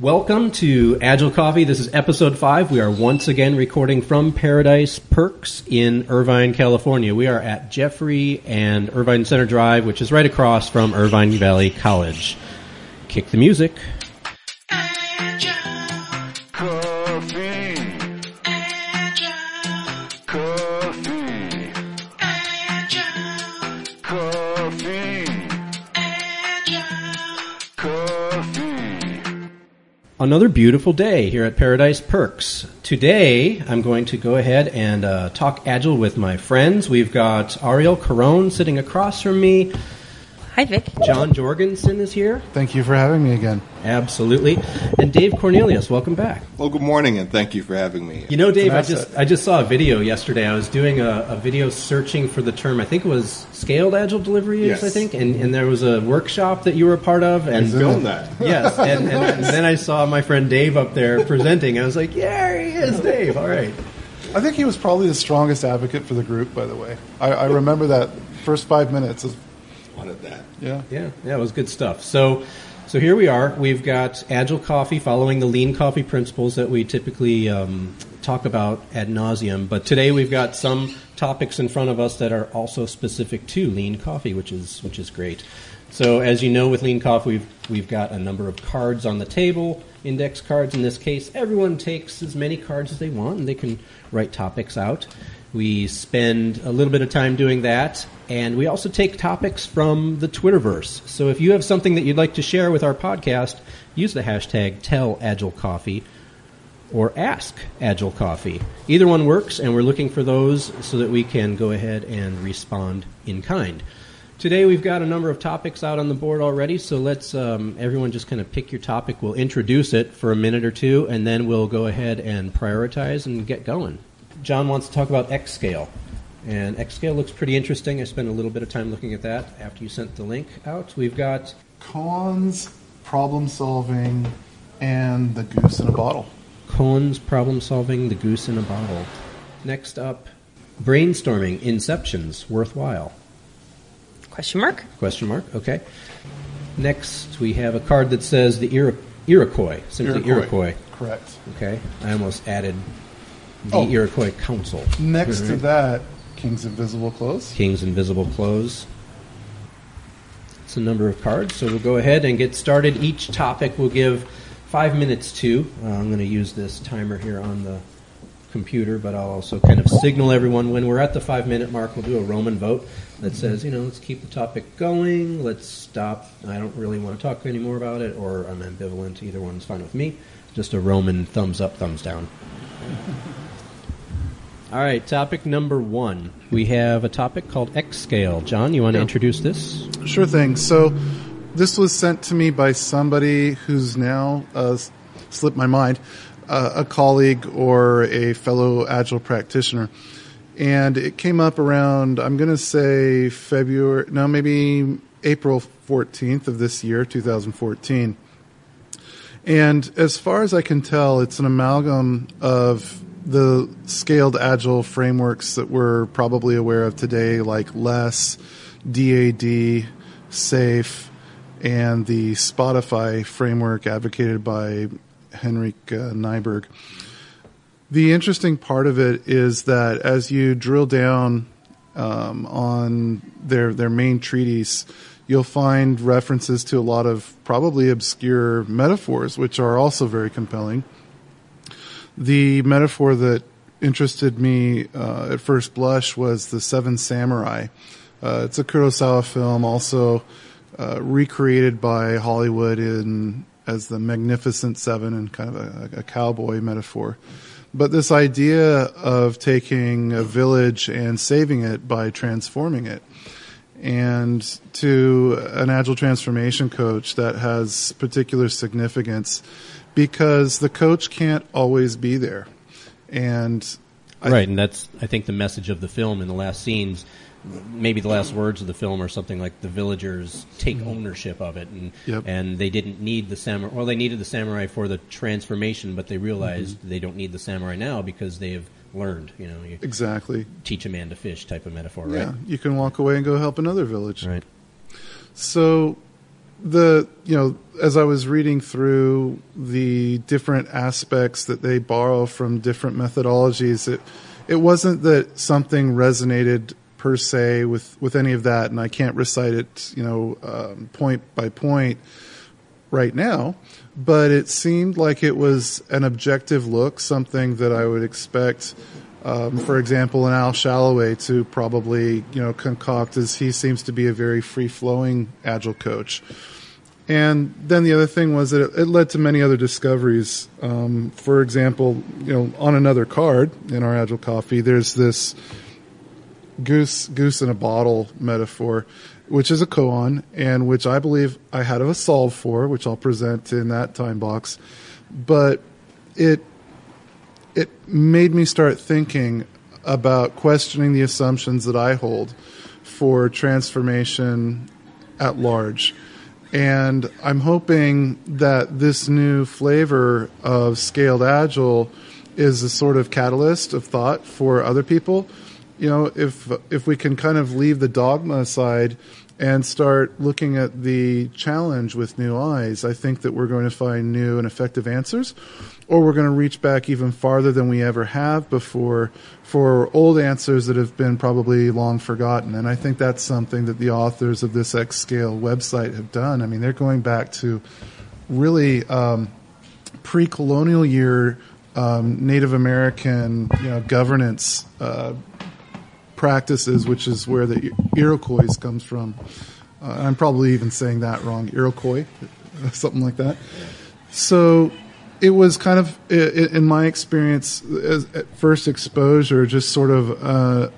Welcome to Agile Coffee. This is episode 5. We are once again recording from Paradise Perks in Irvine, California. We are at Jeffrey and Irvine Center Drive, which is right across from Irvine Valley College. Kick the music. Agile Coffee. Agile Coffee. Agile Coffee. Agile Coffee. Another beautiful day here at Paradise Perks. Today, I'm going to go ahead and talk Agile with my friends. We've got Arielle Caron sitting across from me. Hi, Vic. John Jorgensen is here. Thank you for having me again. Absolutely. And Dave Cornelius, welcome back. Well, good morning, and thank you for having me. You know, Dave, I just saw a video yesterday. I was doing a video searching for the term, I think it was Scaled Agile Delivery, yes. I think, and there was a workshop that you were a part of. And filmed that. Yes, and then I saw my friend Dave up there presenting. I was like, yeah, he is, Dave. All right. I think he was probably the strongest advocate for the group, by the way. I remember that first 5 minutes of wanted that. Yeah, it was good stuff. So here we are. We've got Agile Coffee following the lean coffee principles that we typically talk about ad nauseum. But today we've got some topics in front of us that are also specific to lean coffee, which is great. So as you know, with lean coffee, we've got a number of cards on the table, index cards in this case. Everyone takes as many cards as they want, and they can write topics out. We spend a little bit of time doing that, and we also take topics from the Twitterverse. So if you have something that you'd like to share with our podcast, use the hashtag #TellAgileCoffee or #AskAgileCoffee. Either one works, and we're looking for those so that we can go ahead and respond in kind. Today we've got a number of topics out on the board already, so let's everyone just kind of pick your topic. We'll introduce it for a minute or two, and then we'll go ahead and prioritize and get going. John wants to talk about XScale, and XScale looks pretty interesting. I spent a little bit of time looking at that after you sent the link out. We've got cons, problem solving, and the goose in a bottle. Cons, problem solving, the goose in a bottle. Next up, brainstorming, inceptions, worthwhile. Question mark? Question mark, okay. Next, we have a card that says the Iroquois, simply Iroquois. Correct. Okay, I almost added The Iroquois Council. Next to that, King's Invisible Clothes. King's Invisible Clothes. It's a number of cards, so we'll go ahead and get started. Each topic we'll give 5 minutes to. I'm going to use this timer here on the computer, but I'll also kind of signal everyone when we're at the 5 minute mark. We'll do a Roman vote that says, let's keep the topic going, let's stop, I don't really want to talk anymore about it, or I'm ambivalent. Either one's fine with me. Just a Roman thumbs up, thumbs down. All right, topic number 1. We have a topic called XScale. John, you want to introduce this? Sure thing. So this was sent to me by somebody who's now slipped my mind, a colleague or a fellow Agile practitioner. And it came up around, I'm going to say April 14th of this year, 2014. And as far as I can tell, it's an amalgam of the scaled Agile frameworks that we're probably aware of today, like LESS, DAD, SAFE, and the Spotify framework advocated by Henrik Kniberg. The interesting part of it is that as you drill down on their main treatise, you'll find references to a lot of probably obscure metaphors, which are also very compelling. The metaphor that interested me at first blush was the Seven Samurai. It's a Kurosawa film, also recreated by Hollywood as the Magnificent Seven, and kind of a cowboy metaphor. But this idea of taking a village and saving it by transforming it. And to an Agile transformation coach, that has particular significance, because the coach can't always be there. And that's, I think, the message of the film in the last scenes, maybe the last words of the film or something, like the villagers take ownership of it. And and they didn't need the samurai. Well, they needed the samurai for the transformation, but they realized they don't need the samurai now because they have learned. Exactly. Teach a man to fish type of metaphor, right? Yeah, you can walk away and go help another village. Right. So as I was reading through the different aspects that they borrow from different methodologies, it wasn't that something resonated per se with any of that, and I can't recite it, point by point right now. But it seemed like it was an objective look, something that I would expect, for example, an Al Shalloway to probably, concoct, as he seems to be a very free-flowing Agile coach. And then the other thing was that it led to many other discoveries. For example, on another card in our Agile Coffee, there's this goose in a bottle metaphor, which is a koan, and which I believe I had a solve for, which I'll present in that time box. But it made me start thinking about questioning the assumptions that I hold for transformation at large. And I'm hoping that this new flavor of Scaled Agile is a sort of catalyst of thought for other people. If we can kind of leave the dogma aside and start looking at the challenge with new eyes, I think that we're going to find new and effective answers, or we're going to reach back even farther than we ever have before for old answers that have been probably long forgotten. And I think that's something that the authors of this XScale website have done. I mean, they're going back to really pre-colonial year Native American governance practices, which is where the Iroquois comes from. I'm probably even saying that wrong, Iroquois, something like that. So it was kind of, in my experience, at first exposure, just sort of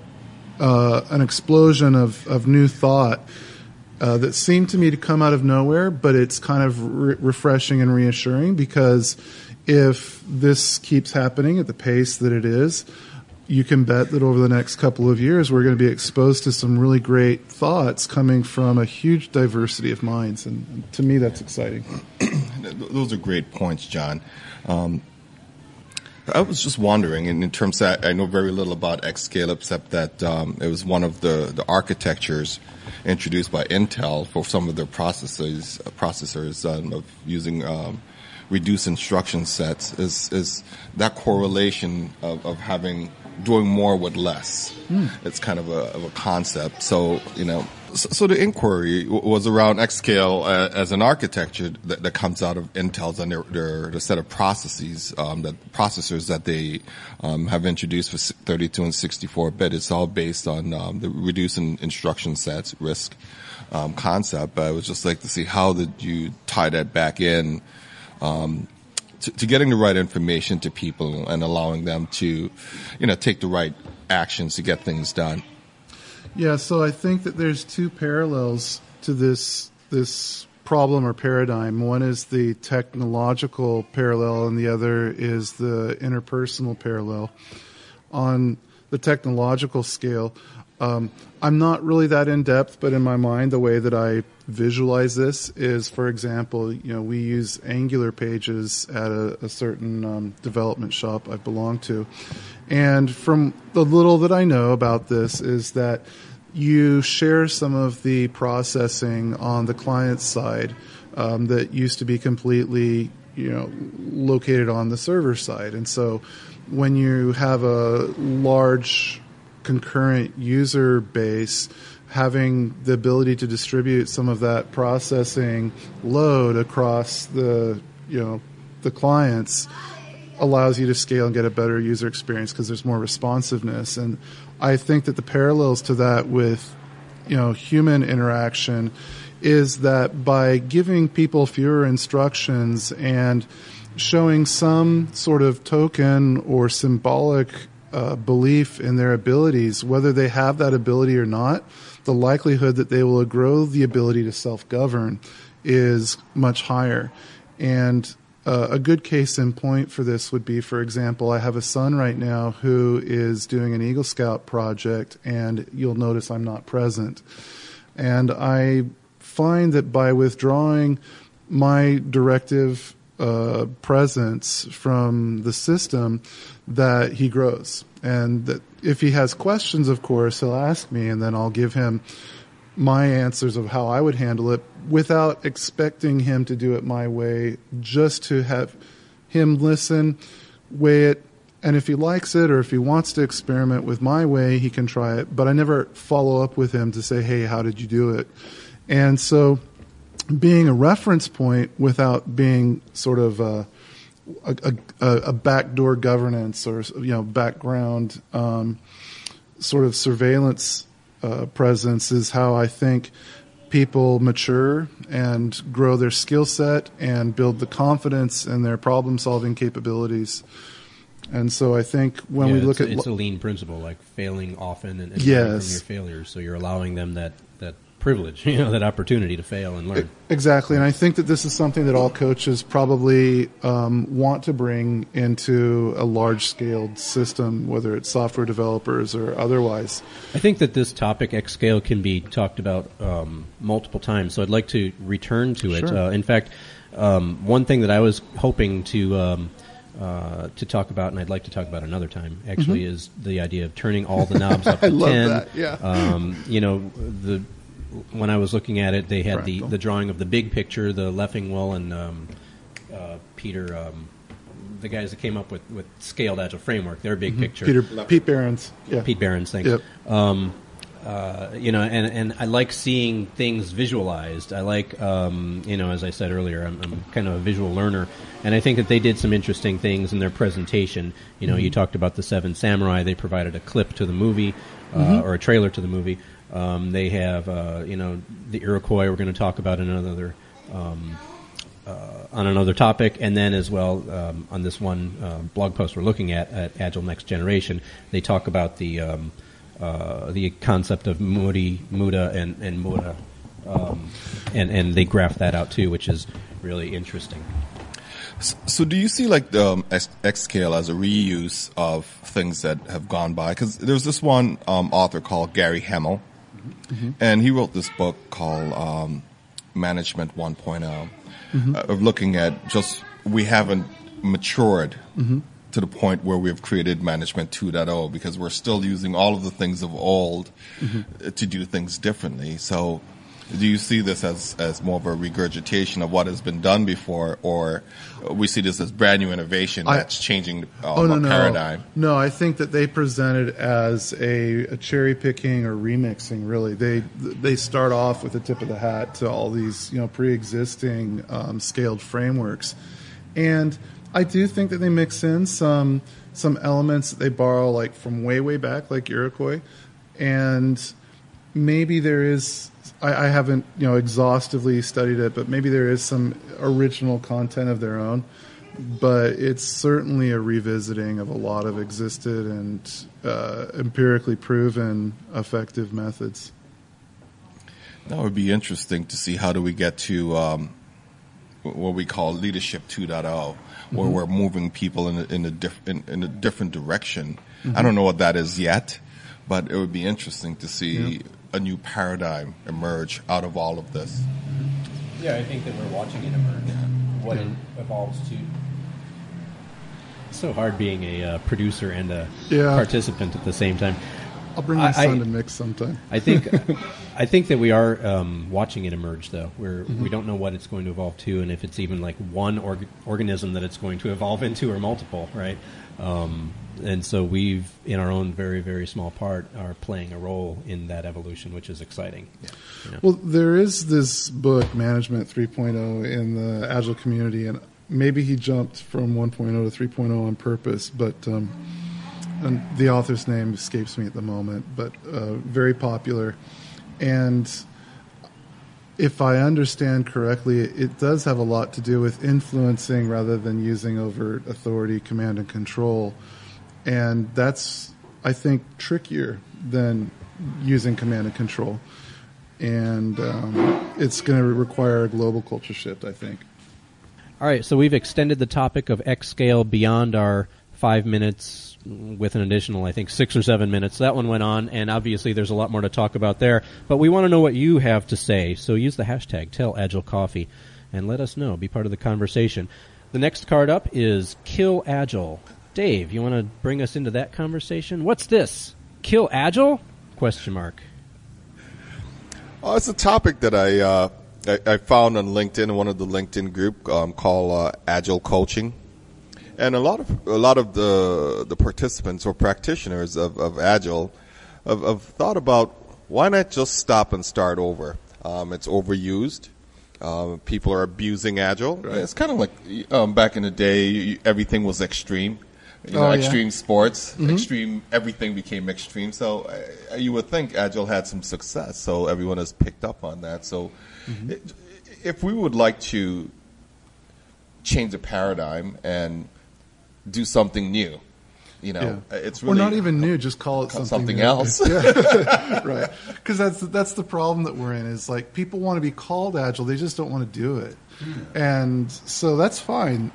an explosion of new thought that seemed to me to come out of nowhere, but it's kind of refreshing and reassuring, because if this keeps happening at the pace that it is, you can bet that over the next couple of years, we're going to be exposed to some really great thoughts coming from a huge diversity of minds. And to me, that's exciting. Those are great points, John. I was just wondering, and in terms of, I know very little about XScale, except that it was one of the architectures introduced by Intel for some of their processors of using reduced instruction sets. Is that correlation of having... doing more with less. It's kind of a concept. So the inquiry was around XScale as an architecture that comes out of Intel's and their set of processes, processors that they have introduced for 32 and 64-bit. It's all based on the reducing instruction sets, RISC concept. But I would just like to see how did you tie that back in to getting the right information to people and allowing them to, take the right actions to get things done. Yeah, so I think that there's two parallels to this problem or paradigm. One is the technological parallel, and the other is the interpersonal parallel. On the technological scale, I'm not really that in-depth, but in my mind, the way that I visualize this is, for example, we use Angular pages at a certain development shop I belong to. And from the little that I know about this is that you share some of the processing on the client side that used to be completely located on the server side. And so when you have a large concurrent user base, having the ability to distribute some of that processing load across the clients allows you to scale and get a better user experience because there's more responsiveness. And I think that the parallels to that with human interaction is that by giving people fewer instructions and showing some sort of token or symbolic belief in their abilities, whether they have that ability or not, the likelihood that they will grow the ability to self-govern is much higher. And a good case in point for this would be, for example, I have a son right now who is doing an Eagle Scout project, and you'll notice I'm not present. And I find that by withdrawing my directive presence from the system, that he grows. And that if he has questions, of course, he'll ask me, and then I'll give him my answers of how I would handle it without expecting him to do it my way, just to have him listen, weigh it, and if he likes it or if he wants to experiment with my way, he can try it. But I never follow up with him to say, hey, how did you do it? And so being a reference point without being sort of a backdoor governance or, you know, background sort of surveillance presence is how I think people mature and grow their skill set and build the confidence in their problem-solving capabilities. And so I think when we look at... It's a lean principle, like failing often and learning from your failures. So you're allowing them that privilege, you know, that opportunity to fail and learn. Exactly. And I think that this is something that all coaches probably want to bring into a large-scaled system, whether it's software developers or otherwise. I think that this topic, XScale, can be talked about multiple times, so I'd like to return to it. Sure. In fact, one thing that I was hoping to talk about, and I'd like to talk about another time, actually, is the idea of turning all the knobs up to 10. I love that, yeah. You know, when I was looking at it, they had the drawing of the big picture, the Leffingwell and Peter, the guys that came up with Scaled Agile Framework, their big picture. Pete Behrens. Yeah. Pete Behrens, thanks. Yep. You know, and I like seeing things visualized. I like, you know, as I said earlier, I'm kind of a visual learner, and I think that they did some interesting things in their presentation. You know, you talked about the Seven Samurai. They provided a clip to the movie or a trailer to the movie. They have, you know, the Iroquois we're going to talk about in another on another topic, and then as well on this one blog post we're looking at Agile Next Generation, they talk about the concept of Muda, and Muda, and they graph that out too, which is really interesting. So do you see like the XScale as a reuse of things that have gone by? Because there's this one author called Gary Hamel, and he wrote this book called Management 1.0, of looking at just we haven't matured to the point where we have created Management 2.0 because we're still using all of the things of old to do things differently. So do you see this as more of a regurgitation of what has been done before, or we see this as brand new innovation that's changing the paradigm? No, I think that they present it as a cherry picking or remixing. Really, they start off with the tip of the hat to all these, you know, pre-existing scaled frameworks, and I do think that they mix in some elements that they borrow, like from way back, like Iroquois, and maybe there is. I haven't, you know, exhaustively studied it, but maybe there is some original content of their own. But it's certainly a revisiting of a lot of existed and empirically proven effective methods. That would be interesting to see how do we get to what we call Leadership 2.0, where we're moving people in a different direction. I don't know what that is yet, but it would be interesting to see... Yep. A new paradigm emerge out of all of this. Yeah, I think that we're watching it emerge. What it evolves to. It's so hard being a producer and a participant at the same time. I'll bring my son to mix sometime. I think that we are watching it emerge, though. We don't know what it's going to evolve to, and if it's even like one organism that it's going to evolve into, or multiple, right? And so we've, in our own very, very small part, are playing a role in that evolution, which is exciting. Yeah. You know? Well, there is this book, Management 3.0, in the Agile community, and maybe he jumped from 1.0 to 3.0 on purpose, but and the author's name escapes me at the moment, but very popular. And if I understand correctly, it does have a lot to do with influencing rather than using overt authority, command, and control. And that's, I think, trickier than using command and control. And it's going to require a global culture shift, I think. All right, so we've extended the topic of XScale beyond our 5 minutes with an additional, I think, 6 or 7 minutes. That one went on, and obviously there's a lot more to talk about there. But we want to know what you have to say, so use the hashtag #TellAgileCoffee and let us know. Be part of the conversation. The next card up is Kill Agile. Dave, you want to bring us into that conversation? What's this? Kill Agile? Question mark. Oh, it's a topic that I found on LinkedIn, one of the LinkedIn group called Agile Coaching, and a lot of the participants or practitioners of Agile have thought about why not just stop and start over. It's overused. People are abusing Agile. Right. It's kind of like back in the day, everything was extreme. You know, extreme sports, mm-hmm. extreme, everything became extreme. So you would think Agile had some success, so everyone has picked up on that. So mm-hmm. If we would like to change the paradigm and do something new, you know, it's really... Or not even new, just call it something new. Else. Yeah. Right. Because that's the problem that we're in, is like people want to be called Agile, they just don't want to do it. And so that's fine.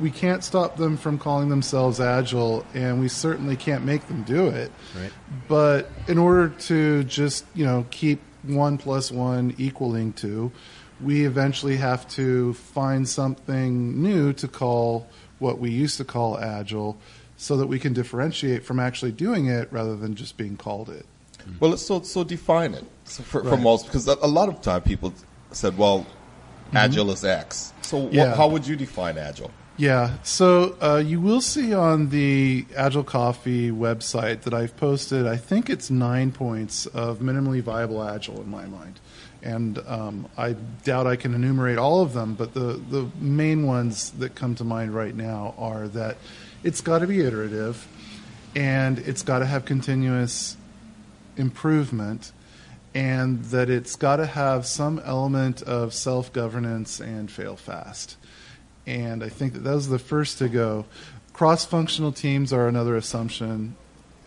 We can't stop them from calling themselves Agile, and we certainly can't make them do it. Right. But in order to just, you know, keep 1 + 1 = 2, we eventually have to find something new to call what we used to call Agile, so that we can differentiate from actually doing it rather than just being called it. Well, it's so define it for most, because a lot of time people said, well, Agile is X. So how would you define Agile? Yeah. So you will see on the Agile Coffee website that I've posted, I think it's 9 points of minimally viable Agile in my mind. And I doubt I can enumerate all of them, but the main ones that come to mind right now are that it's got to be iterative, and it's got to have continuous improvement, and that it's got to have some element of self-governance and fail fast. And I think that those are the first to go. Cross-functional teams are another assumption.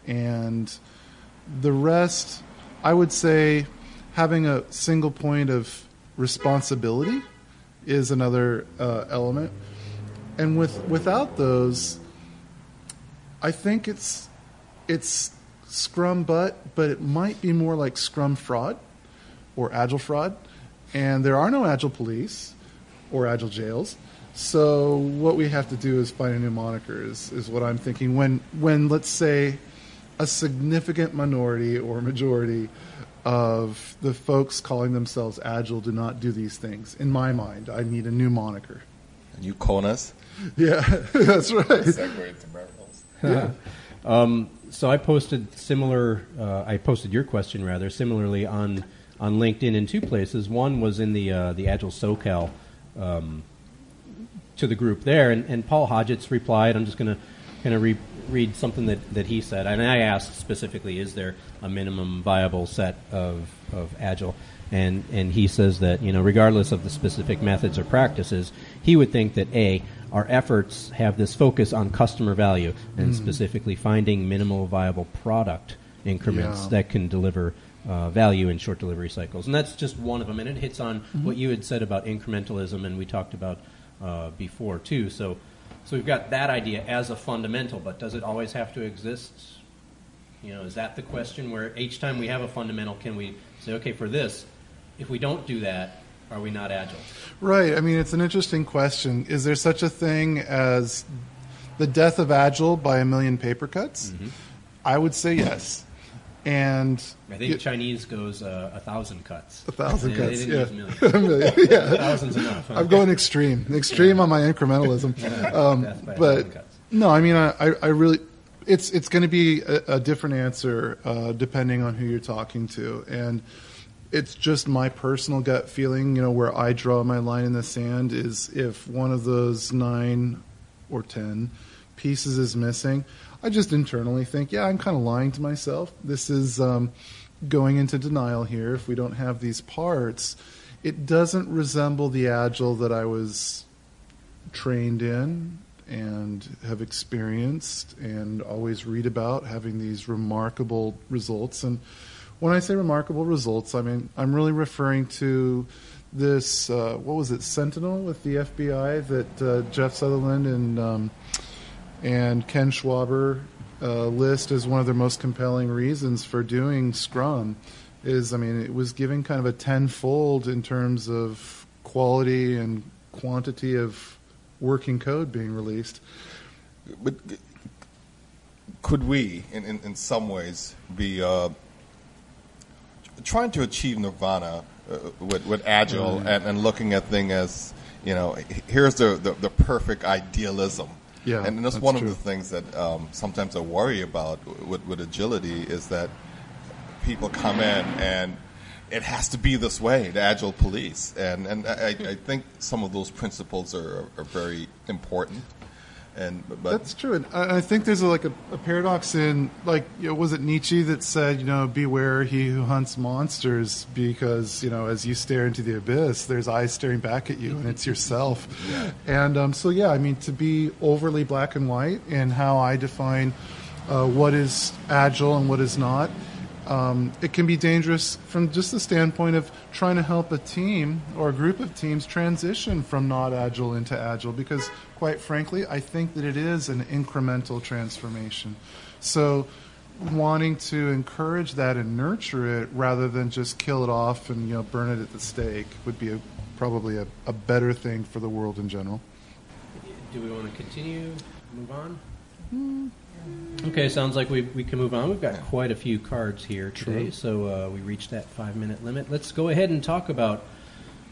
And the rest, I would say having a single point of responsibility is another element. And without those, I think it's Scrum but it might be more like Scrum fraud or Agile fraud, and there are no Agile police or Agile jails. So what we have to do is find a new moniker is what I'm thinking. When let's say a significant minority or majority of the folks calling themselves Agile do not do these things, in my mind, I need a new moniker. And you call us? Yeah, that's right. Segue to miracles. Yeah. So I posted your question rather similarly on LinkedIn in two places. One was in the Agile SoCal to the group there, and Paul Hodgetts replied. I'm just going to kind of read something that he said, and I asked specifically, is there a minimum viable set of Agile? And he says that, you know, regardless of the specific methods or practices, he would think that our efforts have this focus on customer value and specifically finding minimal viable product increments that can deliver value in short delivery cycles. And that's just one of them. And it hits on what you had said about incrementalism, and we talked about before, too. So we've got that idea as a fundamental, but does it always have to exist? You know, is that the question, where each time we have a fundamental, can we say, okay, for this, if we don't do that, are we not Agile? Right. I mean, it's an interesting question. Is there such a thing as the death of Agile by a million paper cuts? Mm-hmm. I would say yes. And I think Chinese goes 1,000 cuts. 1,000 cuts, yeah. A million. Yeah. 1,000's enough. Huh? I'm going extreme on my incrementalism. But no, I mean, I really... It's going to be a different answer depending on who you're talking to. And it's just my personal gut feeling, you know, where I draw my line in the sand is if one of those 9 or 10 pieces is missing, I just internally think, yeah, I'm kind of lying to myself. This is going into denial here. If we don't have these parts, it doesn't resemble the Agile that I was trained in and have experienced and always read about, having these remarkable results. And when I say remarkable results, I mean, I'm really referring to this, what was it, Sentinel with the FBI that Jeff Sutherland and Ken Schwaber list as one of their most compelling reasons for doing Scrum is, I mean, it was giving kind of a tenfold in terms of quality and quantity of working code being released. But could we, in some ways, be trying to achieve nirvana with Agile and looking at thing as, you know, here's the perfect idealism. Yeah, and that's one of the things that sometimes I worry about with agility is that people come in and it has to be this way, the Agile police. And I think some of those principles are very important. But that's true. And I think there's a paradox in, like, you know, was it Nietzsche that said, you know, beware he who hunts monsters because, you know, as you stare into the abyss, there's eyes staring back at you and it's yourself. Yeah. And so, yeah, I mean, to be overly black and white in how I define what is Agile and what is not, it can be dangerous from just the standpoint of trying to help a team or a group of teams transition from not Agile into Agile because, quite frankly, I think that it is an incremental transformation. So wanting to encourage that and nurture it rather than just kill it off and, you know, burn it at the stake would be probably a better thing for the world in general. Do we want to continue, move on? Okay, sounds like we can move on. We've got quite a few cards here today, so we reached that 5-minute limit. Let's go ahead and talk about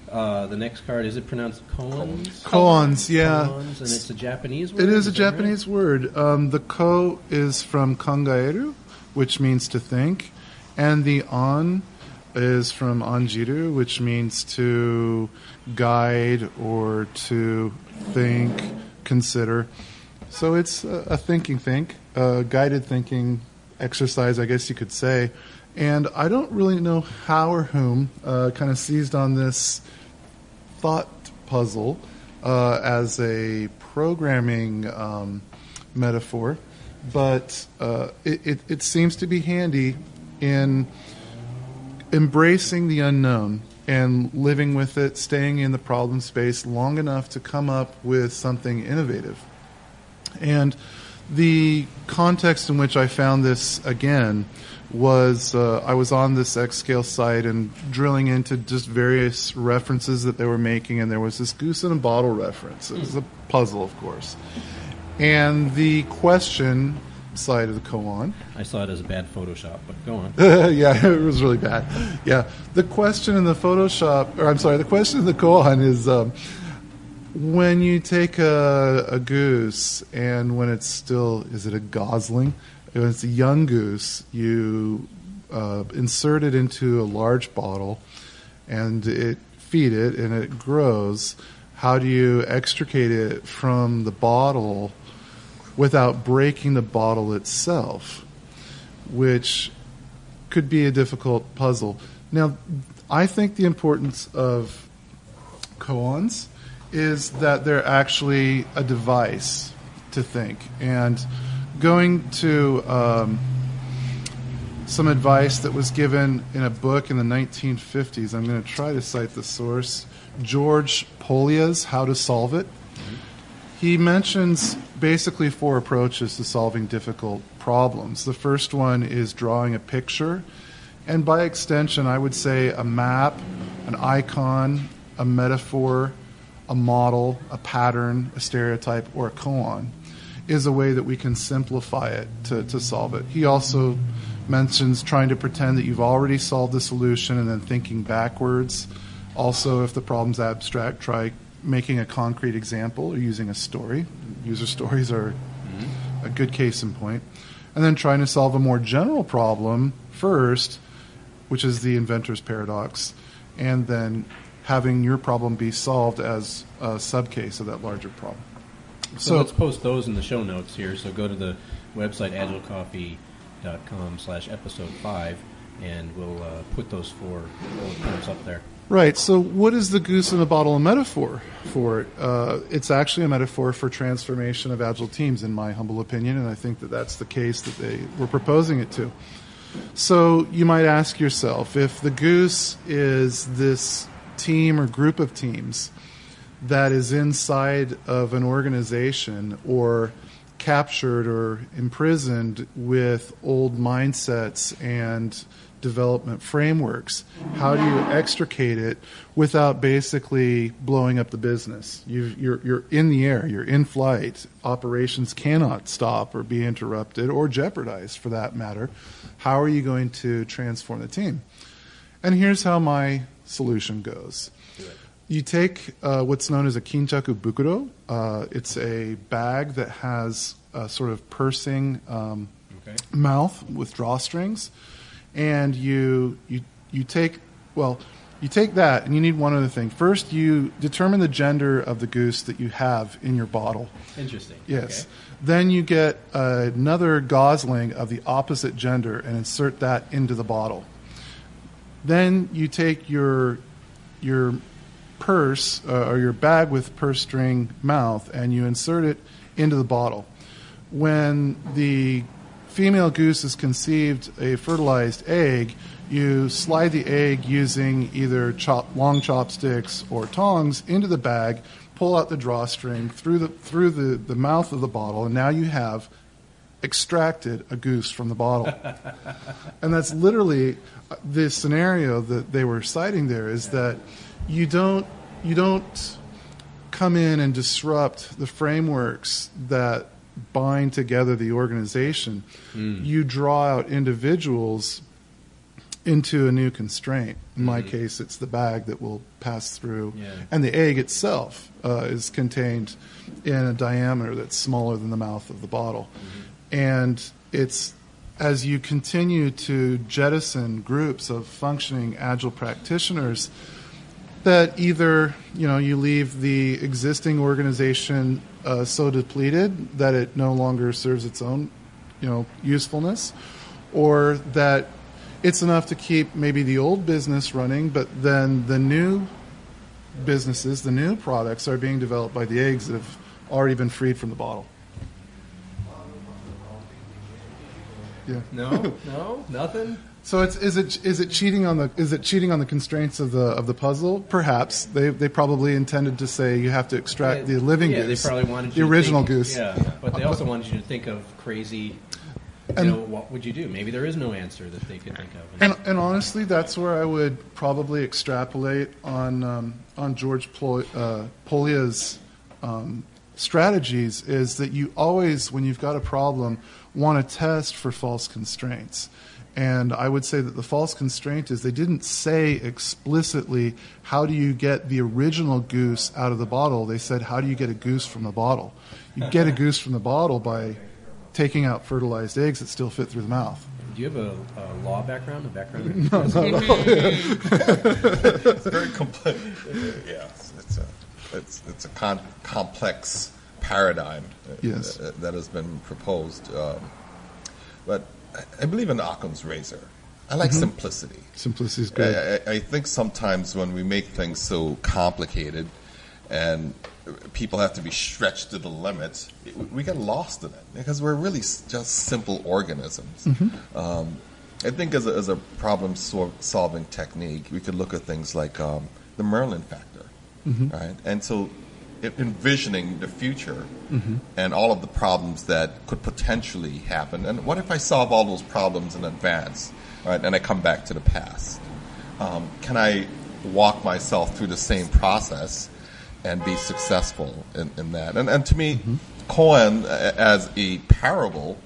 the next card. Is it pronounced koans? Koans, yeah. Koans, and it's a Japanese word? It is a Japanese word. The ko is from kangaeru, which means to think, and the an is from anjiru, which means to guide or to think, consider. So it's a guided thinking exercise, I guess you could say. And I don't really know how or whom kind of seized on this thought puzzle as a programming metaphor, but it seems to be handy in embracing the unknown and living with it, staying in the problem space long enough to come up with something innovative. And the context in which I found this, again, was I was on this XScale site and drilling into just various references that they were making, and there was this goose in a bottle reference. It was a puzzle, of course. And the question side of the koan. I saw it as a bad Photoshop, but go on. Yeah, it was really bad. Yeah. The question in the Photoshop, or I'm sorry, the question in the koan is... when you take a goose and when it's still, is it a gosling? When it's a young goose, you insert it into a large bottle and it feed it and it grows. How do you extricate it from the bottle without breaking the bottle itself? Which could be a difficult puzzle. Now, I think the importance of koans is that they're actually a device to think. And going to some advice that was given in a book in the 1950s, I'm going to try to cite the source, George Polia's How to Solve It. He mentions basically 4 approaches to solving difficult problems. The first one is drawing a picture, and by extension, I would say a map, an icon, a metaphor, a model, a pattern, a stereotype, or a koan is a way that we can simplify it to solve it. He also mentions trying to pretend that you've already solved the solution and then thinking backwards. Also, if the problem's abstract, try making a concrete example or using a story. User stories are a good case in point. And then trying to solve a more general problem first, which is the inventor's paradox, and then having your problem be solved as a subcase of that larger problem. So let's post those in the show notes here. So go to the website agilecoffee.com/episode 5, and we'll put those 4 bullet points up there. Right. So what is the goose in the bottle a metaphor for? It's actually a metaphor for transformation of Agile teams, in my humble opinion, and I think that that's the case that they were proposing it to. So you might ask yourself, if the goose is this team or group of teams that is inside of an organization or captured or imprisoned with old mindsets and development frameworks, how do you extricate it without basically blowing up the business? You're in the air, you're in flight, operations cannot stop or be interrupted or jeopardized for that matter. How are you going to transform the team? And here's how my solution goes. You take what's known as a kinchaku bukuro. It's a bag that has a sort of pursing mouth with drawstrings, and you take that, and you need one other thing. First, you determine the gender of the goose that you have in your bottle. Interesting. Yes. Okay. Then you get another gosling of the opposite gender and insert that into the bottle. Then you take your purse or your bag with purse string mouth and you insert it into the bottle. When the female goose has conceived a fertilized egg, you slide the egg using either long chopsticks or tongs into the bag, pull out the drawstring through the mouth of the bottle, and now you have extracted a goose from the bottle. And that's literally the scenario that they were citing there, is that you don't come in and disrupt the frameworks that bind together the organization. You draw out individuals into a new constraint. In my case, it's the bag that will pass through. Yeah. And the egg itself is contained in a diameter that's smaller than the mouth of the bottle. And it's as you continue to jettison groups of functioning agile practitioners that either, you leave the existing organization so depleted that it no longer serves its own, usefulness, or that it's enough to keep maybe the old business running, but then the new businesses, the new products are being developed by the eggs that have already been freed from the bottle. Yeah. No, nothing. So is it cheating on the constraints of the puzzle? Perhaps they probably intended to say you have to extract the living goose. They probably wanted you the original goose. Yeah, but they also wanted you to think of crazy. What would you do? Maybe there is no answer that they could think of. And honestly, that's where I would probably extrapolate on George Polia's strategies, is that you always, when you've got a problem, want to test for false constraints. And I would say that the false constraint is they didn't say explicitly, how do you get the original goose out of the bottle? They said, how do you get a goose from the bottle? You get a goose from the bottle by taking out fertilized eggs that still fit through the mouth. Do you have a law background? A background? No, not at all. It's very complex. Yes, it's a complex paradigm that has been proposed. But I believe in Occam's razor. I like simplicity. Simplicity is good. I think sometimes when we make things so complicated and people have to be stretched to the limit, we get lost in it because we're really just simple organisms. I think as a problem-solving technique, we could look at things like the Merlin factor, right? And so envisioning the future and all of the problems that could potentially happen. And what if I solve all those problems in advance, right, and I come back to the past? Can I walk myself through the same process and be successful in that? And to me, koan as a parable,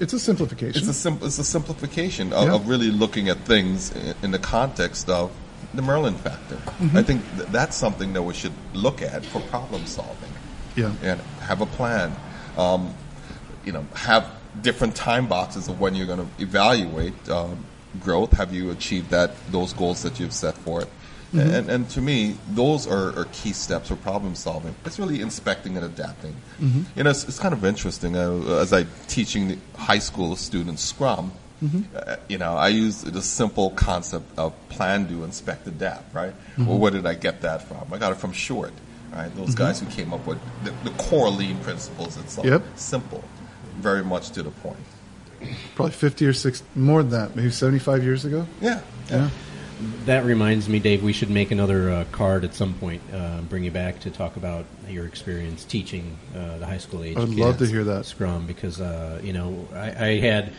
it's a simplification. It's a simplification of really looking at things in the context of the Merlin factor. I think that's something that we should look at for problem solving. Yeah, and have a plan. Have different time boxes of when you're going to evaluate growth. Have you achieved those goals that you've set for it? And to me, those are key steps for problem solving. It's really inspecting and adapting. It's kind of interesting. As I'm teaching the high school students Scrum, I use the simple concept of plan, do, inspect, adapt, right? Well, where did I get that from? I got it from Short, right? Those guys who came up with the core lean principles itself. Yep. Simple, very much to the point. Probably 50 or 60, more than that, maybe 75 years ago? Yeah. That reminds me, Dave, we should make another card at some point, bring you back to talk about your experience teaching the high school age kids. I'd love to hear that. Scrum, because, I had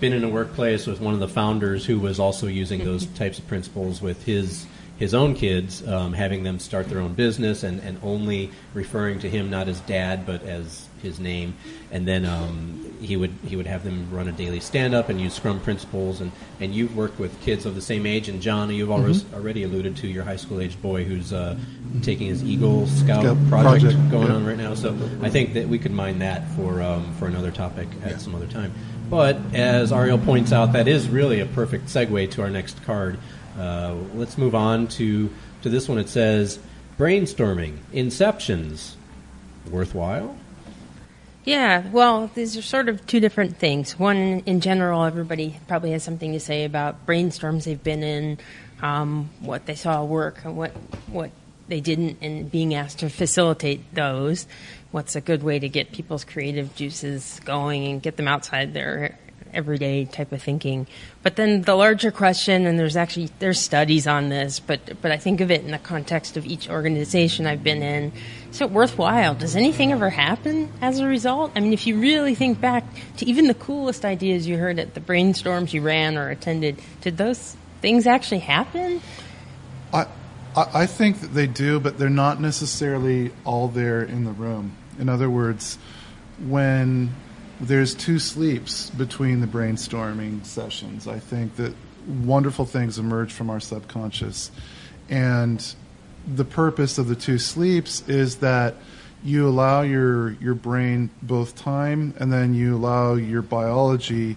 been in a workplace with one of the founders who was also using those types of principles with his his own kids, having them start their own business, and only referring to him not as dad but as his name. And then he would have them run a daily stand-up and use Scrum principles. And you've worked with kids of the same age. And John, you've already alluded to your high school-aged boy who's taking his Eagle Scout project going on right now. So I think that we could mine that for another topic at some other time. But as Arielle points out, that is really a perfect segue to our next card. Let's move on to this one. It says, brainstorming, inceptions, worthwhile? Yeah, well, these are sort of two different things. One, in general, everybody probably has something to say about brainstorms they've been in, what they saw work and what they didn't, and being asked to facilitate those. What's a good way to get people's creative juices going and get them outside their everyday type of thinking? But then the larger question, and there's studies on this, but I think of it in the context of each organization I've been in. Is it worthwhile? Does anything ever happen as a result? I mean, if you really think back to even the coolest ideas you heard at the brainstorms you ran or attended, did those things actually happen? I think that they do, but they're not necessarily all there in the room. In other words, when there's two sleeps between the brainstorming sessions, I think that wonderful things emerge from our subconscious. And the purpose of the two sleeps is that you allow your brain both time, and then you allow your biology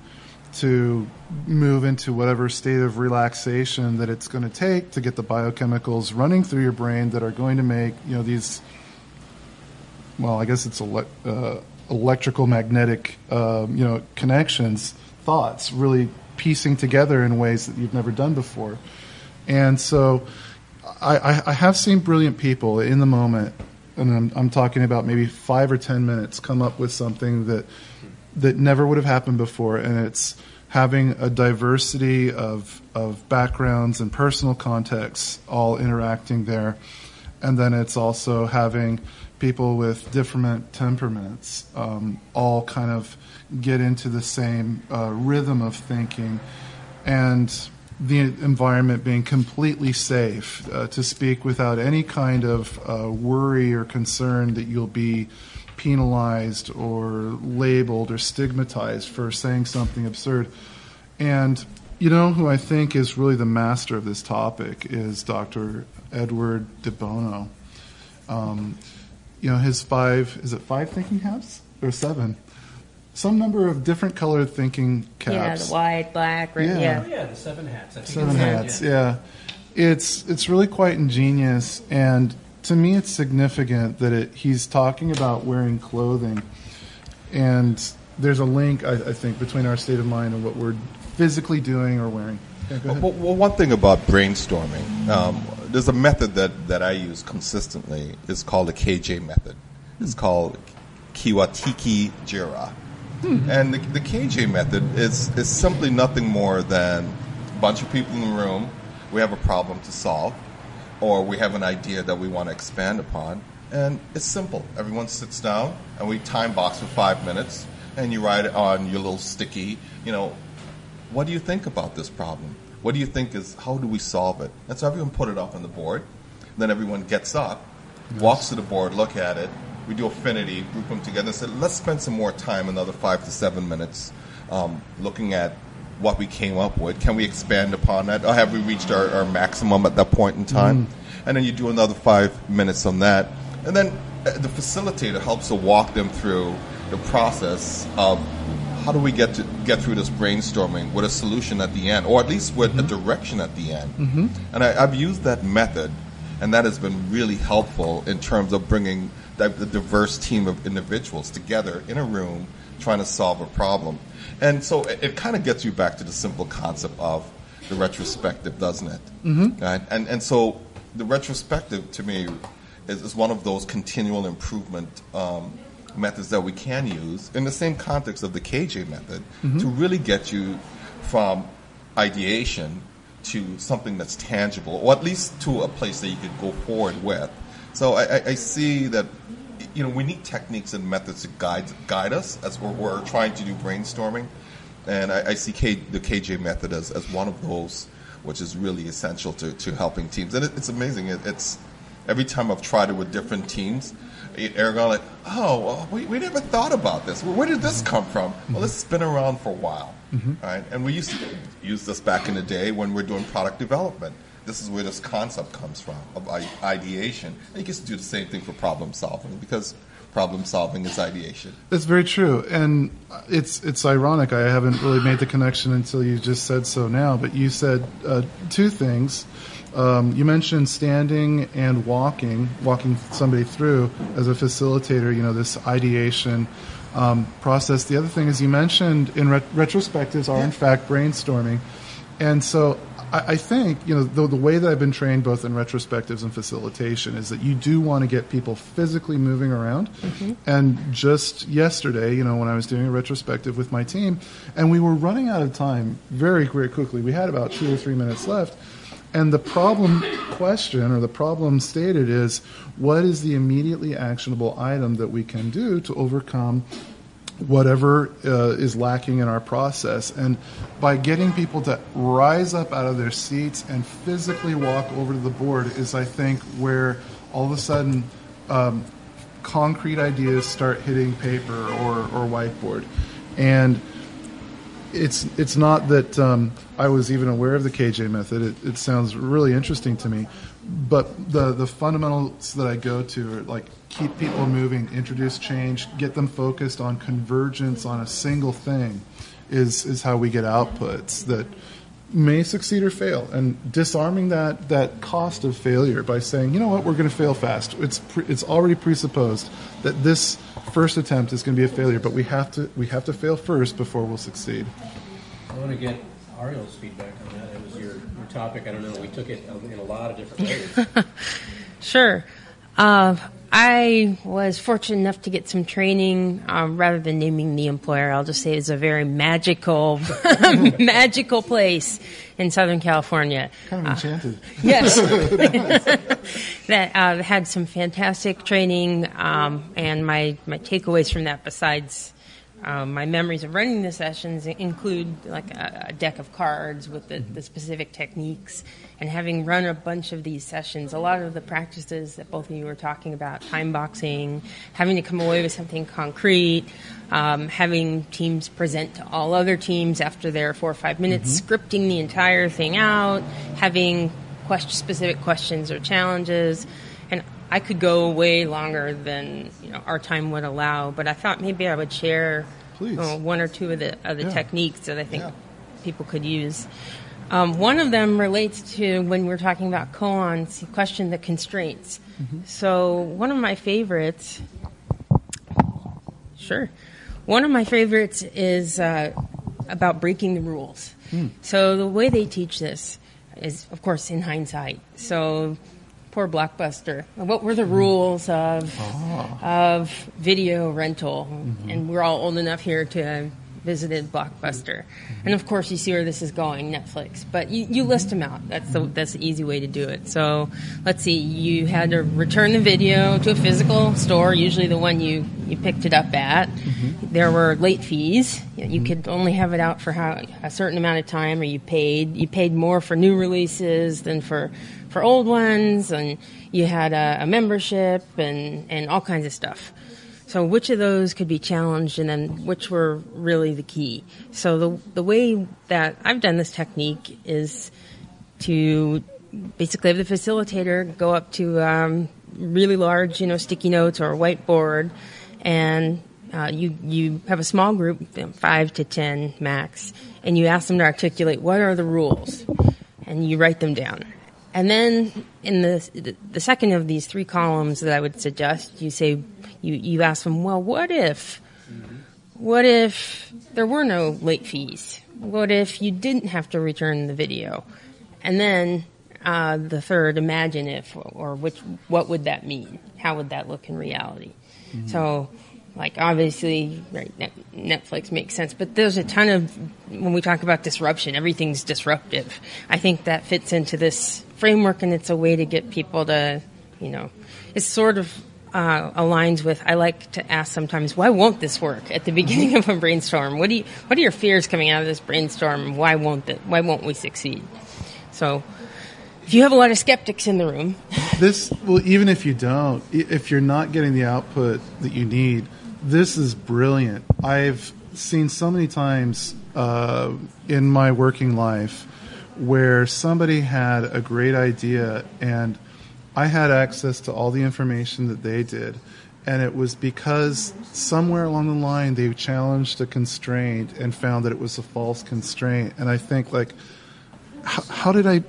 to move into whatever state of relaxation that it's going to take to get the biochemicals running through your brain that are going to make, you know, these, well, I guess it's electrical magnetic, connections, thoughts really piecing together in ways that you've never done before. And so I have seen brilliant people in the moment, and I'm talking about maybe 5 or 10 minutes, come up with something that never would have happened before, and it's having a diversity of backgrounds and personal contexts all interacting there. And then it's also having people with different temperaments all kind of get into the same rhythm of thinking, and the environment being completely safe to speak without any kind of worry or concern that you'll be penalized or labeled or stigmatized for saying something absurd. And you know who I think is really the master of this topic is Dr. Edward de Bono. His five thinking caps or seven? Some number of different colored thinking caps. Yeah, the white, black, red. Yeah. Oh yeah, the seven hats. Seven hats. It's really quite ingenious, and to me, it's significant that he's talking about wearing clothing, and there's a link, I think, between our state of mind and what we're physically doing or wearing. Yeah, go ahead. Well, one thing about brainstorming, there's a method that I use consistently. It's called the KJ method. It's called Kiwatiki Jira. And the KJ method is simply nothing more than a bunch of people in the room, we have a problem to solve, or we have an idea that we want to expand upon, and it's simple. Everyone sits down, and we time box for 5 minutes, and you write on your little sticky, what do you think about this problem? What do you think how do we solve it? And so everyone put it up on the board. Then everyone gets up, walks to the board, look at it. We do affinity, group them together, and say, let's spend some more time, another 5 to 7 minutes, looking at what we came up with. Can we expand upon that? Or have we reached our maximum at that point in time? And then you do another 5 minutes on that. And then the facilitator helps to walk them through the process of how do we get through this brainstorming with a solution at the end, or at least with a direction at the end. And I've used that method, and that has been really helpful in terms of bringing the diverse team of individuals together in a room trying to solve a problem. And so it kind of gets you back to the simple concept of the retrospective, doesn't it? Right? And so the retrospective, to me, is one of those continual improvement methods that we can use in the same context of the KJ method to really get you from ideation to something that's tangible, or at least to a place that you could go forward with. So I see that we need techniques and methods to guide us as we're trying to do brainstorming. And I see the KJ method as one of those which is really essential to helping teams. And it's amazing. It's every time I've tried it with different teams, they're going like, oh, well, we never thought about this. Well, where did this come from? Mm-hmm. Well, this has been around for a while. Mm-hmm. Right? And we used to use this back in the day when we're doing product development. This is where this concept comes from, of ideation. And you get to do the same thing for problem solving, because problem solving is ideation. That's very true. And it's ironic. I haven't really made the connection until you just said so now. But you said two things. You mentioned standing and walking somebody through as a facilitator, you know, this ideation process. The other thing is you mentioned in retrospectives are, in fact, brainstorming. And so I think, you know, the way that I've been trained both in retrospectives and facilitation is that you do want to get people physically moving around. Mm-hmm. And just yesterday, you know, when I was doing a retrospective with my team, and we were running out of time very, very quickly. We had about 2 or 3 minutes left. And the problem question, or the problem stated, is what is the immediately actionable item that we can do to overcome whatever is lacking in our process. And by getting people to rise up out of their seats and physically walk over to the board is, I think, where all of a sudden concrete ideas start hitting paper or whiteboard. And it's not that I was even aware of the KJ method. It sounds really interesting to me. But the fundamentals that I go to are like keep people moving, introduce change, get them focused on convergence on a single thing is how we get outputs that may succeed or fail. And disarming that cost of failure by saying, you know what, we're going to fail fast. It's already presupposed that this first attempt is going to be a failure, but we have to fail first before we'll succeed. I want to get Arielle's feedback on that. It was your topic. I don't know. We took it in a lot of different ways. Sure. I was fortunate enough to get some training. Rather than naming the employer, I'll just say it's a very magical place in Southern California. Kind of enchanted. Yes. That had some fantastic training, and my takeaways from that, besides my memories of running the sessions, include like a deck of cards with the specific techniques. And having run a bunch of these sessions, a lot of the practices that both of you were talking about, time boxing, having to come away with something concrete, having teams present to all other teams after their 4 or 5 minutes, scripting the entire thing out, having specific questions or challenges. And I could go way longer than, you know, our time would allow, but I thought maybe I would share one or two of the techniques that I think people could use. One of them relates to when we're talking about koans, the question, the constraints. Mm-hmm. So one of my favorites is about breaking the rules. Mm. So the way they teach this is, of course, in hindsight. So poor Blockbuster. What were the rules of video rental? Mm-hmm. And we're all old enough here to have visited Blockbuster. Mm-hmm. And, of course, you see where this is going, Netflix. But you list them out. That's the easy way to do it. So let's see. You had to return the video to a physical store, usually the one you picked it up at. Mm-hmm. There were late fees. You could only have it out for a certain amount of time, or you paid more for new releases than for old ones, and you had a membership and all kinds of stuff. So which of those could be challenged, and then which were really the key? So the way that I've done this technique is to basically have the facilitator go up to really large, you know, sticky notes or a whiteboard, and you have a small group, 5 to 10 max, and you ask them to articulate what are the rules, and you write them down. And then in the second of these three columns that I would suggest, you say you ask them, well, what if there were no late fees? What if you didn't have to return the video? And then the third, imagine if, or what would that mean? How would that look in reality? Mm-hmm. So, like, obviously, right, Netflix makes sense, but there's a ton of, when we talk about disruption, everything's disruptive. I think that fits into this framework, and it's a way to get people to, you know, it sort of aligns with, I like to ask sometimes, why won't this work at the beginning of a brainstorm? What are your fears coming out of this brainstorm? Why won't we succeed? So if you have a lot of skeptics in the room. Even if you don't, if you're not getting the output that you need, this is brilliant. I've seen so many times in my working life where somebody had a great idea and I had access to all the information that they did. And it was because somewhere along the line they challenged a constraint and found that it was a false constraint. And I think, like, how did I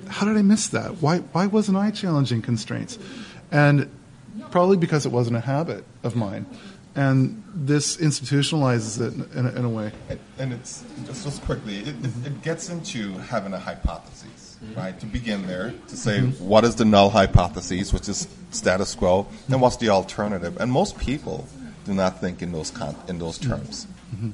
miss that? Why wasn't I challenging constraints? And probably because it wasn't a habit of mine. And this institutionalizes it in a way. And it's just quickly, it gets into having a hypothesis, right? To begin there, to say what is the null hypothesis, which is status quo, and what's the alternative? And most people do not think in those terms. Mm-hmm.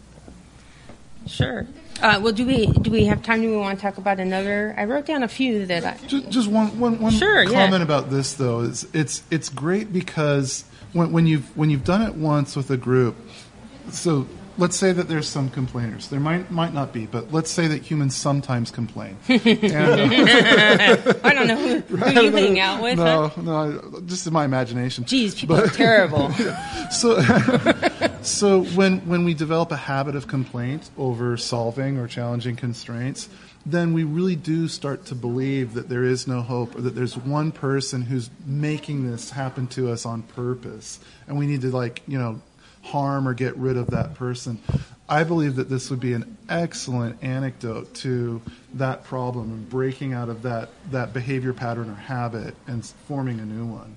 Sure. Well, do we have time? Do we want to talk about another? I wrote down a few that I just one sure, comment about this though is it's great because. When you've done it once with a group, so let's say that there's some complainers. There might not be, but let's say that humans sometimes complain. I don't know who you hang out with. No, just in my imagination. Geez, people are terrible. So when we develop a habit of complaint over solving or challenging constraints, then we really do start to believe that there is no hope or that there's one person who's making this happen to us on purpose. And we need to, harm or get rid of that person. I believe that this would be an excellent antidote to that problem and breaking out of that behavior pattern or habit and forming a new one.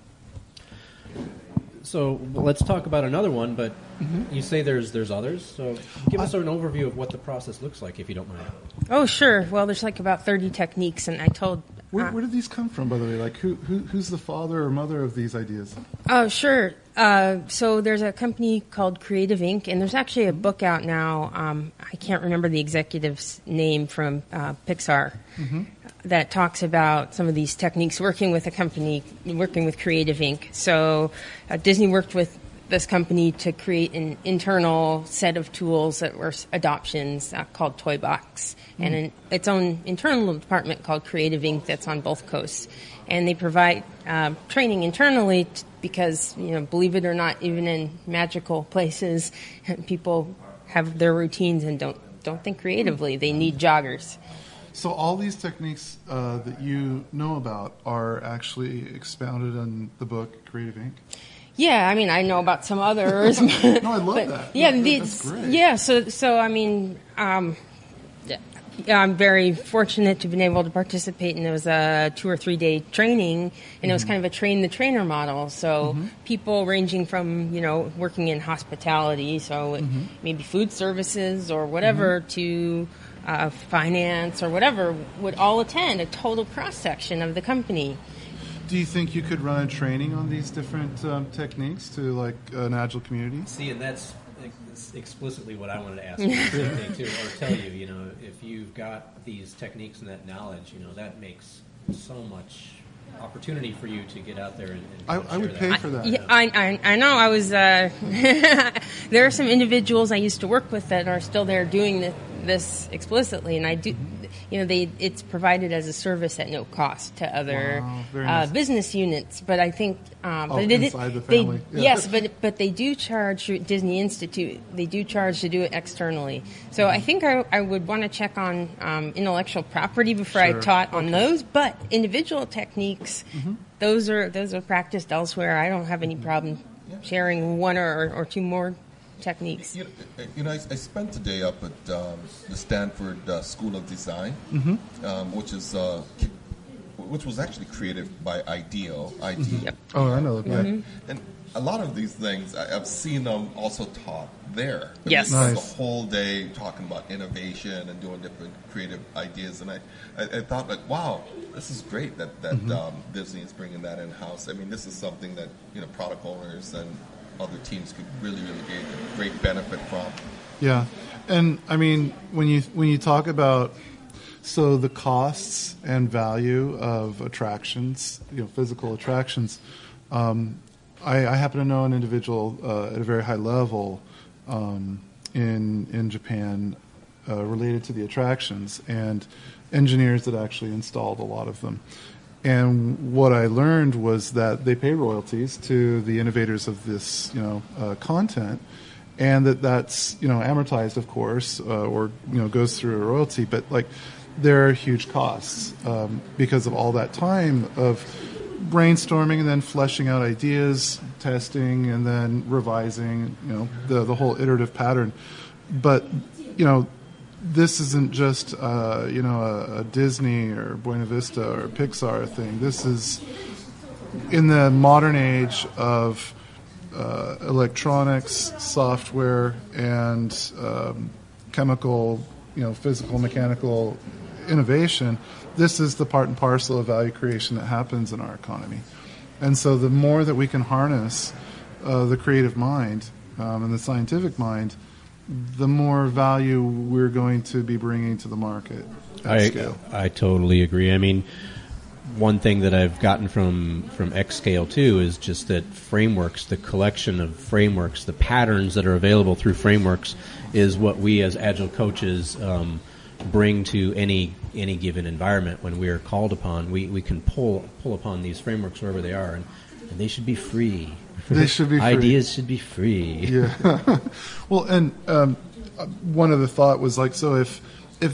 So let's talk about another one, but you say there's others. So give us an overview of what the process looks like, if you don't mind. Oh, sure. Well, there's about 30 techniques, and I told... Where did these come from, by the way? Who's the father or mother of these ideas? Oh, sure. So there's a company called Creative Inc., and there's actually a book out now. I can't remember the executive's name from Pixar that talks about some of these techniques working with Creative Inc. So Disney worked with this company to create an internal set of tools that were adoptions called Toy Box and its own internal department called Creative Inc. that's on both coasts. And they provide training internally because, believe it or not, even in magical places, people have their routines and don't think creatively. They need joggers. So all these techniques that you know about are actually expounded in the book Creative Inc.? Yeah, I know about some others. I love that. Yeah, that's great. Yeah, so I'm very fortunate to have been able to participate in those 2 or 3 day training, and it was kind of a train the trainer model. So people ranging from working in hospitality, so maybe food services or whatever to finance or whatever would all attend a total cross section of the company. Do you think you could run a training on these different techniques to an agile community? See, and that's explicitly what I wanted to ask you, or tell you. If you've got these techniques and that knowledge, that makes so much opportunity for you to get out there and I would pay for that. Yeah, I know. I was. There are some individuals I used to work with that are still there doing this explicitly, and I do. It's provided as a service at no cost to other business units. But I think, inside the family. Yes, but they do charge Disney Institute. They do charge to do it externally. So I think I would want to check on intellectual property before I taught on those. But individual techniques, those are practiced elsewhere. I don't have any problem sharing one or two more techniques. I spent the day up at the Stanford School of Design, which was actually created by IDEO. Oh, I know. And a lot of these things, I've seen them also taught there. Yes. Nice. The whole day talking about innovation and doing different creative ideas. And I thought, wow, this is great that Disney is bringing that in-house. This is something that, product owners and other teams could really get a great benefit from. Yeah, and when you talk about the costs and value of attractions, physical attractions, I happen to know an individual at a very high level in Japan related to the attractions, and engineers that actually installed a lot of them. And what I learned was that they pay royalties to the innovators of this, content, and that's, amortized, of course, or goes through a royalty. But there are huge costs because of all that time of brainstorming and then fleshing out ideas, testing, and then revising. The whole iterative pattern. But this isn't just a Disney or Buena Vista or Pixar thing. This is in the modern age of electronics, software, and chemical, physical, mechanical innovation. This is the part and parcel of value creation that happens in our economy. And so the more that we can harness the creative mind and the scientific mind, the more value we're going to be bringing to the market at scale. I totally agree. I mean, one thing that I've gotten from XScale, too, is just that frameworks, the collection of frameworks, the patterns that are available through frameworks is what we as Agile coaches bring to any given environment when we are called upon. We can pull upon these frameworks wherever they are, and they should be free. They should be free. Ideas should be free. Yeah. Well, and one other thought was so if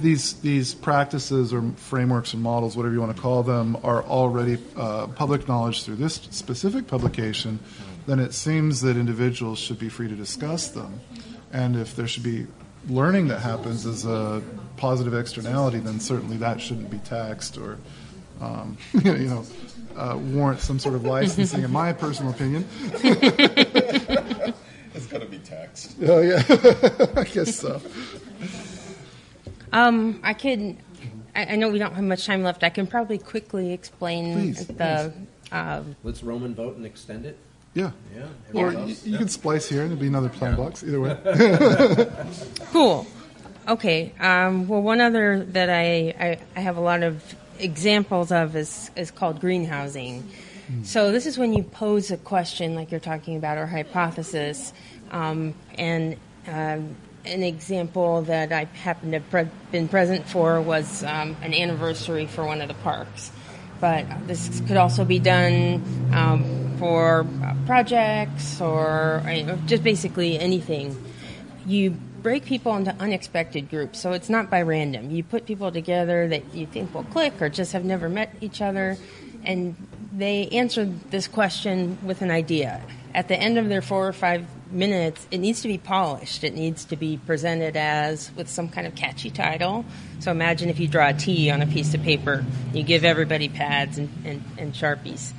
these practices or frameworks and models, whatever you want to call them, are already public knowledge through this specific publication, then it seems that individuals should be free to discuss them. And if there should be learning that happens as a positive externality, then certainly that shouldn't be taxed or, warrant some sort of licensing, in my personal opinion. It's got to be taxed. Oh, yeah. I guess so. I know we don't have much time left. I can probably quickly explain. Please. Let's Roman vote and extend it. Yeah. Yeah. Or you can splice here and it'll be another plan box. Either way. Cool. Okay. Well, one other that I have a lot of examples of is called greenhousing. So this is when you pose a question like you're talking about, or hypothesis. And an example that I happened to have been present for was an anniversary for one of the parks. But this could also be done for projects or just basically anything. You break people into unexpected groups, so it's not by random. You put people together that you think will click or just have never met each other, and they answer this question with an idea. At the end of their 4 or 5 minutes, it needs to be polished. It needs to be presented with some kind of catchy title. So imagine if you draw a T on a piece of paper. You give everybody pads and Sharpies.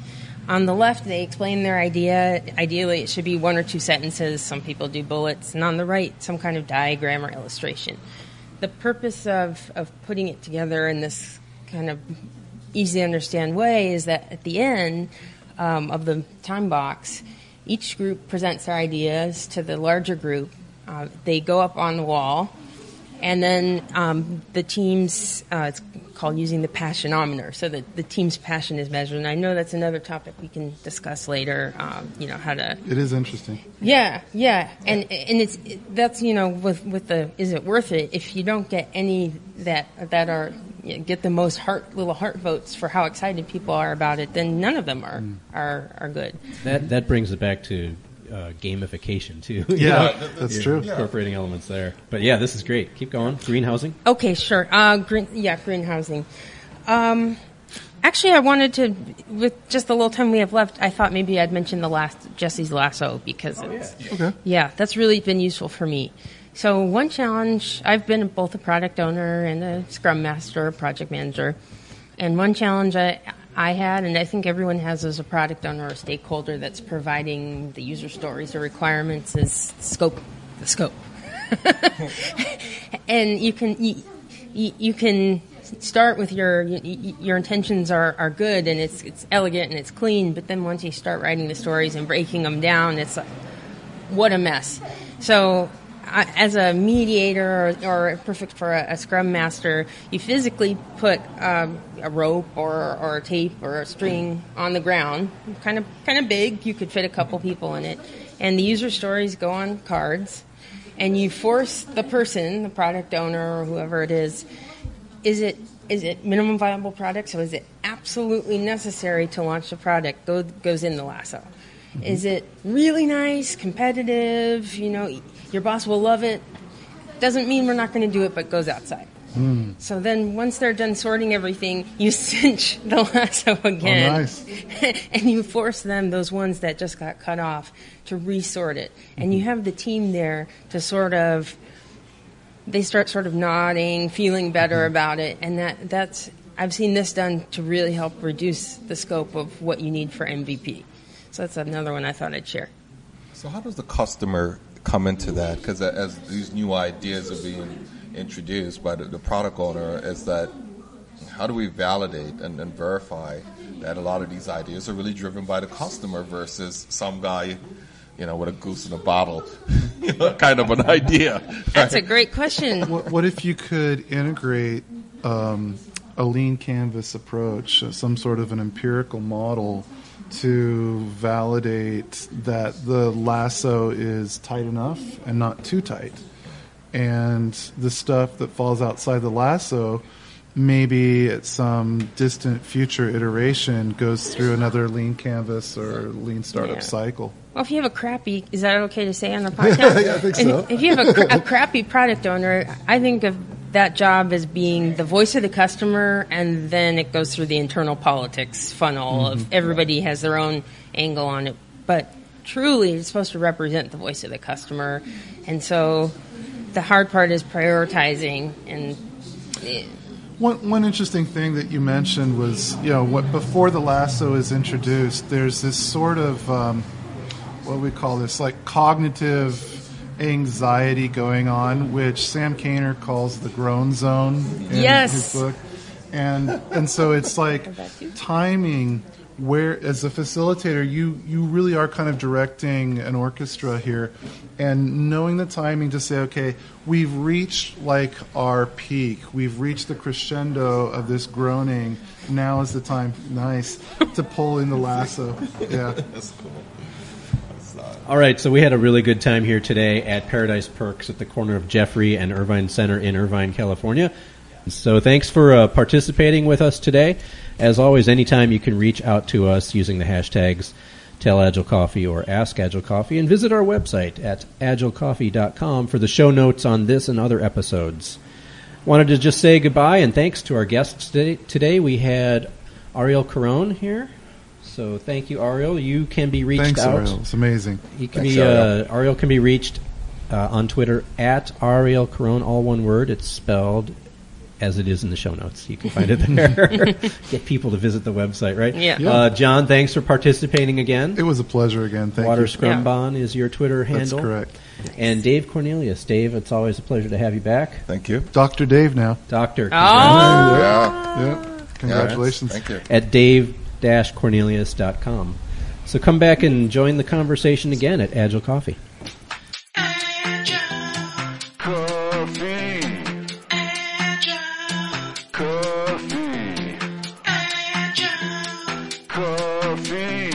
On the left, they explain their idea. Ideally, it should be 1 or 2 sentences. Some people do bullets. And on the right, some kind of diagram or illustration. The purpose of putting it together in this kind of easy-to-understand way is that at the end of the time box, each group presents their ideas to the larger group. They go up on the wall. And then the team's, it's called using the passionometer, so that the team's passion is measured. And I know that's another topic we can discuss later, how to... It is interesting. Yeah. And that's, with the, is it worth it? If you don't get any that are, get the most little heart votes for how excited people are about it, then none of them are good. That brings it back to... gamification too. Yeah, that's true. Incorporating elements there. But yeah, this is great. Keep going. Greenhousing. Okay, sure. Greenhousing. Actually, I wanted to, with just the little time we have left, I thought maybe I'd mention Jesse's lasso because that's really been useful for me. So one challenge, I've been both a product owner and a Scrum master, project manager, and one challenge I had, and I think everyone has as a product owner or stakeholder that's providing the user stories or requirements, is the scope. And you can start with your intentions are good, and it's elegant and it's clean, but then once you start writing the stories and breaking them down, it's like, what a mess. So as a mediator or perfect for a Scrum master, you physically put a rope or a tape or a string on the ground, kind of big. You could fit a couple people in it. And the user stories go on cards. And you force the person, the product owner or whoever it is it Is it minimum viable product? So is it absolutely necessary to launch the product? Goes in the lasso. Mm-hmm. Is it really nice, competitive, you know, your boss will love it? Doesn't mean we're not going to do it, but goes outside. Mm. So then once they're done sorting everything, you cinch the lasso again. Oh, nice. And you force them, those ones that just got cut off, to resort it. Mm-hmm. And you have the team there to sort of, they start sort of nodding, feeling better mm-hmm. about it. And that's, I've seen this done to really help reduce the scope of what you need for MVP. So that's another one I thought I'd share. So how does the customer come into that? Because as these new ideas are being introduced by the product owner, is that how do we validate and verify that a lot of these ideas are really driven by the customer versus some guy, you know, with a goose in a bottle kind of an idea? That's right? A great question. What if you could integrate a lean canvas approach, some sort of an empirical model to validate that the lasso is tight enough and not too tight? And the stuff that falls outside the lasso, maybe at some distant future iteration, goes through another lean canvas or lean startup cycle. Well, if you have a crappy, is that okay to say on the podcast? Yeah, I think so. If you have a crappy product owner, I think of that job as being the voice of the customer, and then it goes through the internal politics funnel mm-hmm. of everybody has their own angle on it. But truly, it's supposed to represent the voice of the customer. And so the hard part is prioritizing. And one interesting thing that you mentioned was, you know, what before the lasso is introduced, there's this sort of what we call this like cognitive anxiety going on, which Sam Kainer calls the groan zone in his book. And so it's like timing. Where, as a facilitator, you really are kind of directing an orchestra here, and knowing the timing to say, okay, we've reached like our peak, we've reached the crescendo of this groaning. Now is the time, nice, to pull in the lasso. Yeah, that's cool. All right, so we had a really good time here today at Paradise Perks at the corner of Jeffrey and Irvine Center in Irvine, California. So thanks for participating with us today. As always, anytime you can reach out to us using the hashtags TellAgileCoffee or AskAgileCoffee, and visit our website at agilecoffee.com for the show notes on this and other episodes. Wanted to just say goodbye and thanks to our guests today. We had Arielle Caron here. So thank you, Arielle. You can be reached out. Arielle. It's amazing. Arielle can be reached on Twitter at Arielle Caron, all one word. It's spelled as it is in the show notes. You can find it there. Get people to visit the website, right? Yeah. John, thanks for participating again. It was a pleasure again. Thank you. Scrumbon is your Twitter handle. That's correct. And Dave Cornelius. Dave, it's always a pleasure to have you back. Thank you. Dr. Dave now. Doctor. Oh. Yeah. Congratulations. Thank you. At dave-cornelius.com. So come back and join the conversation again at Agile Coffee. Agile Coffee.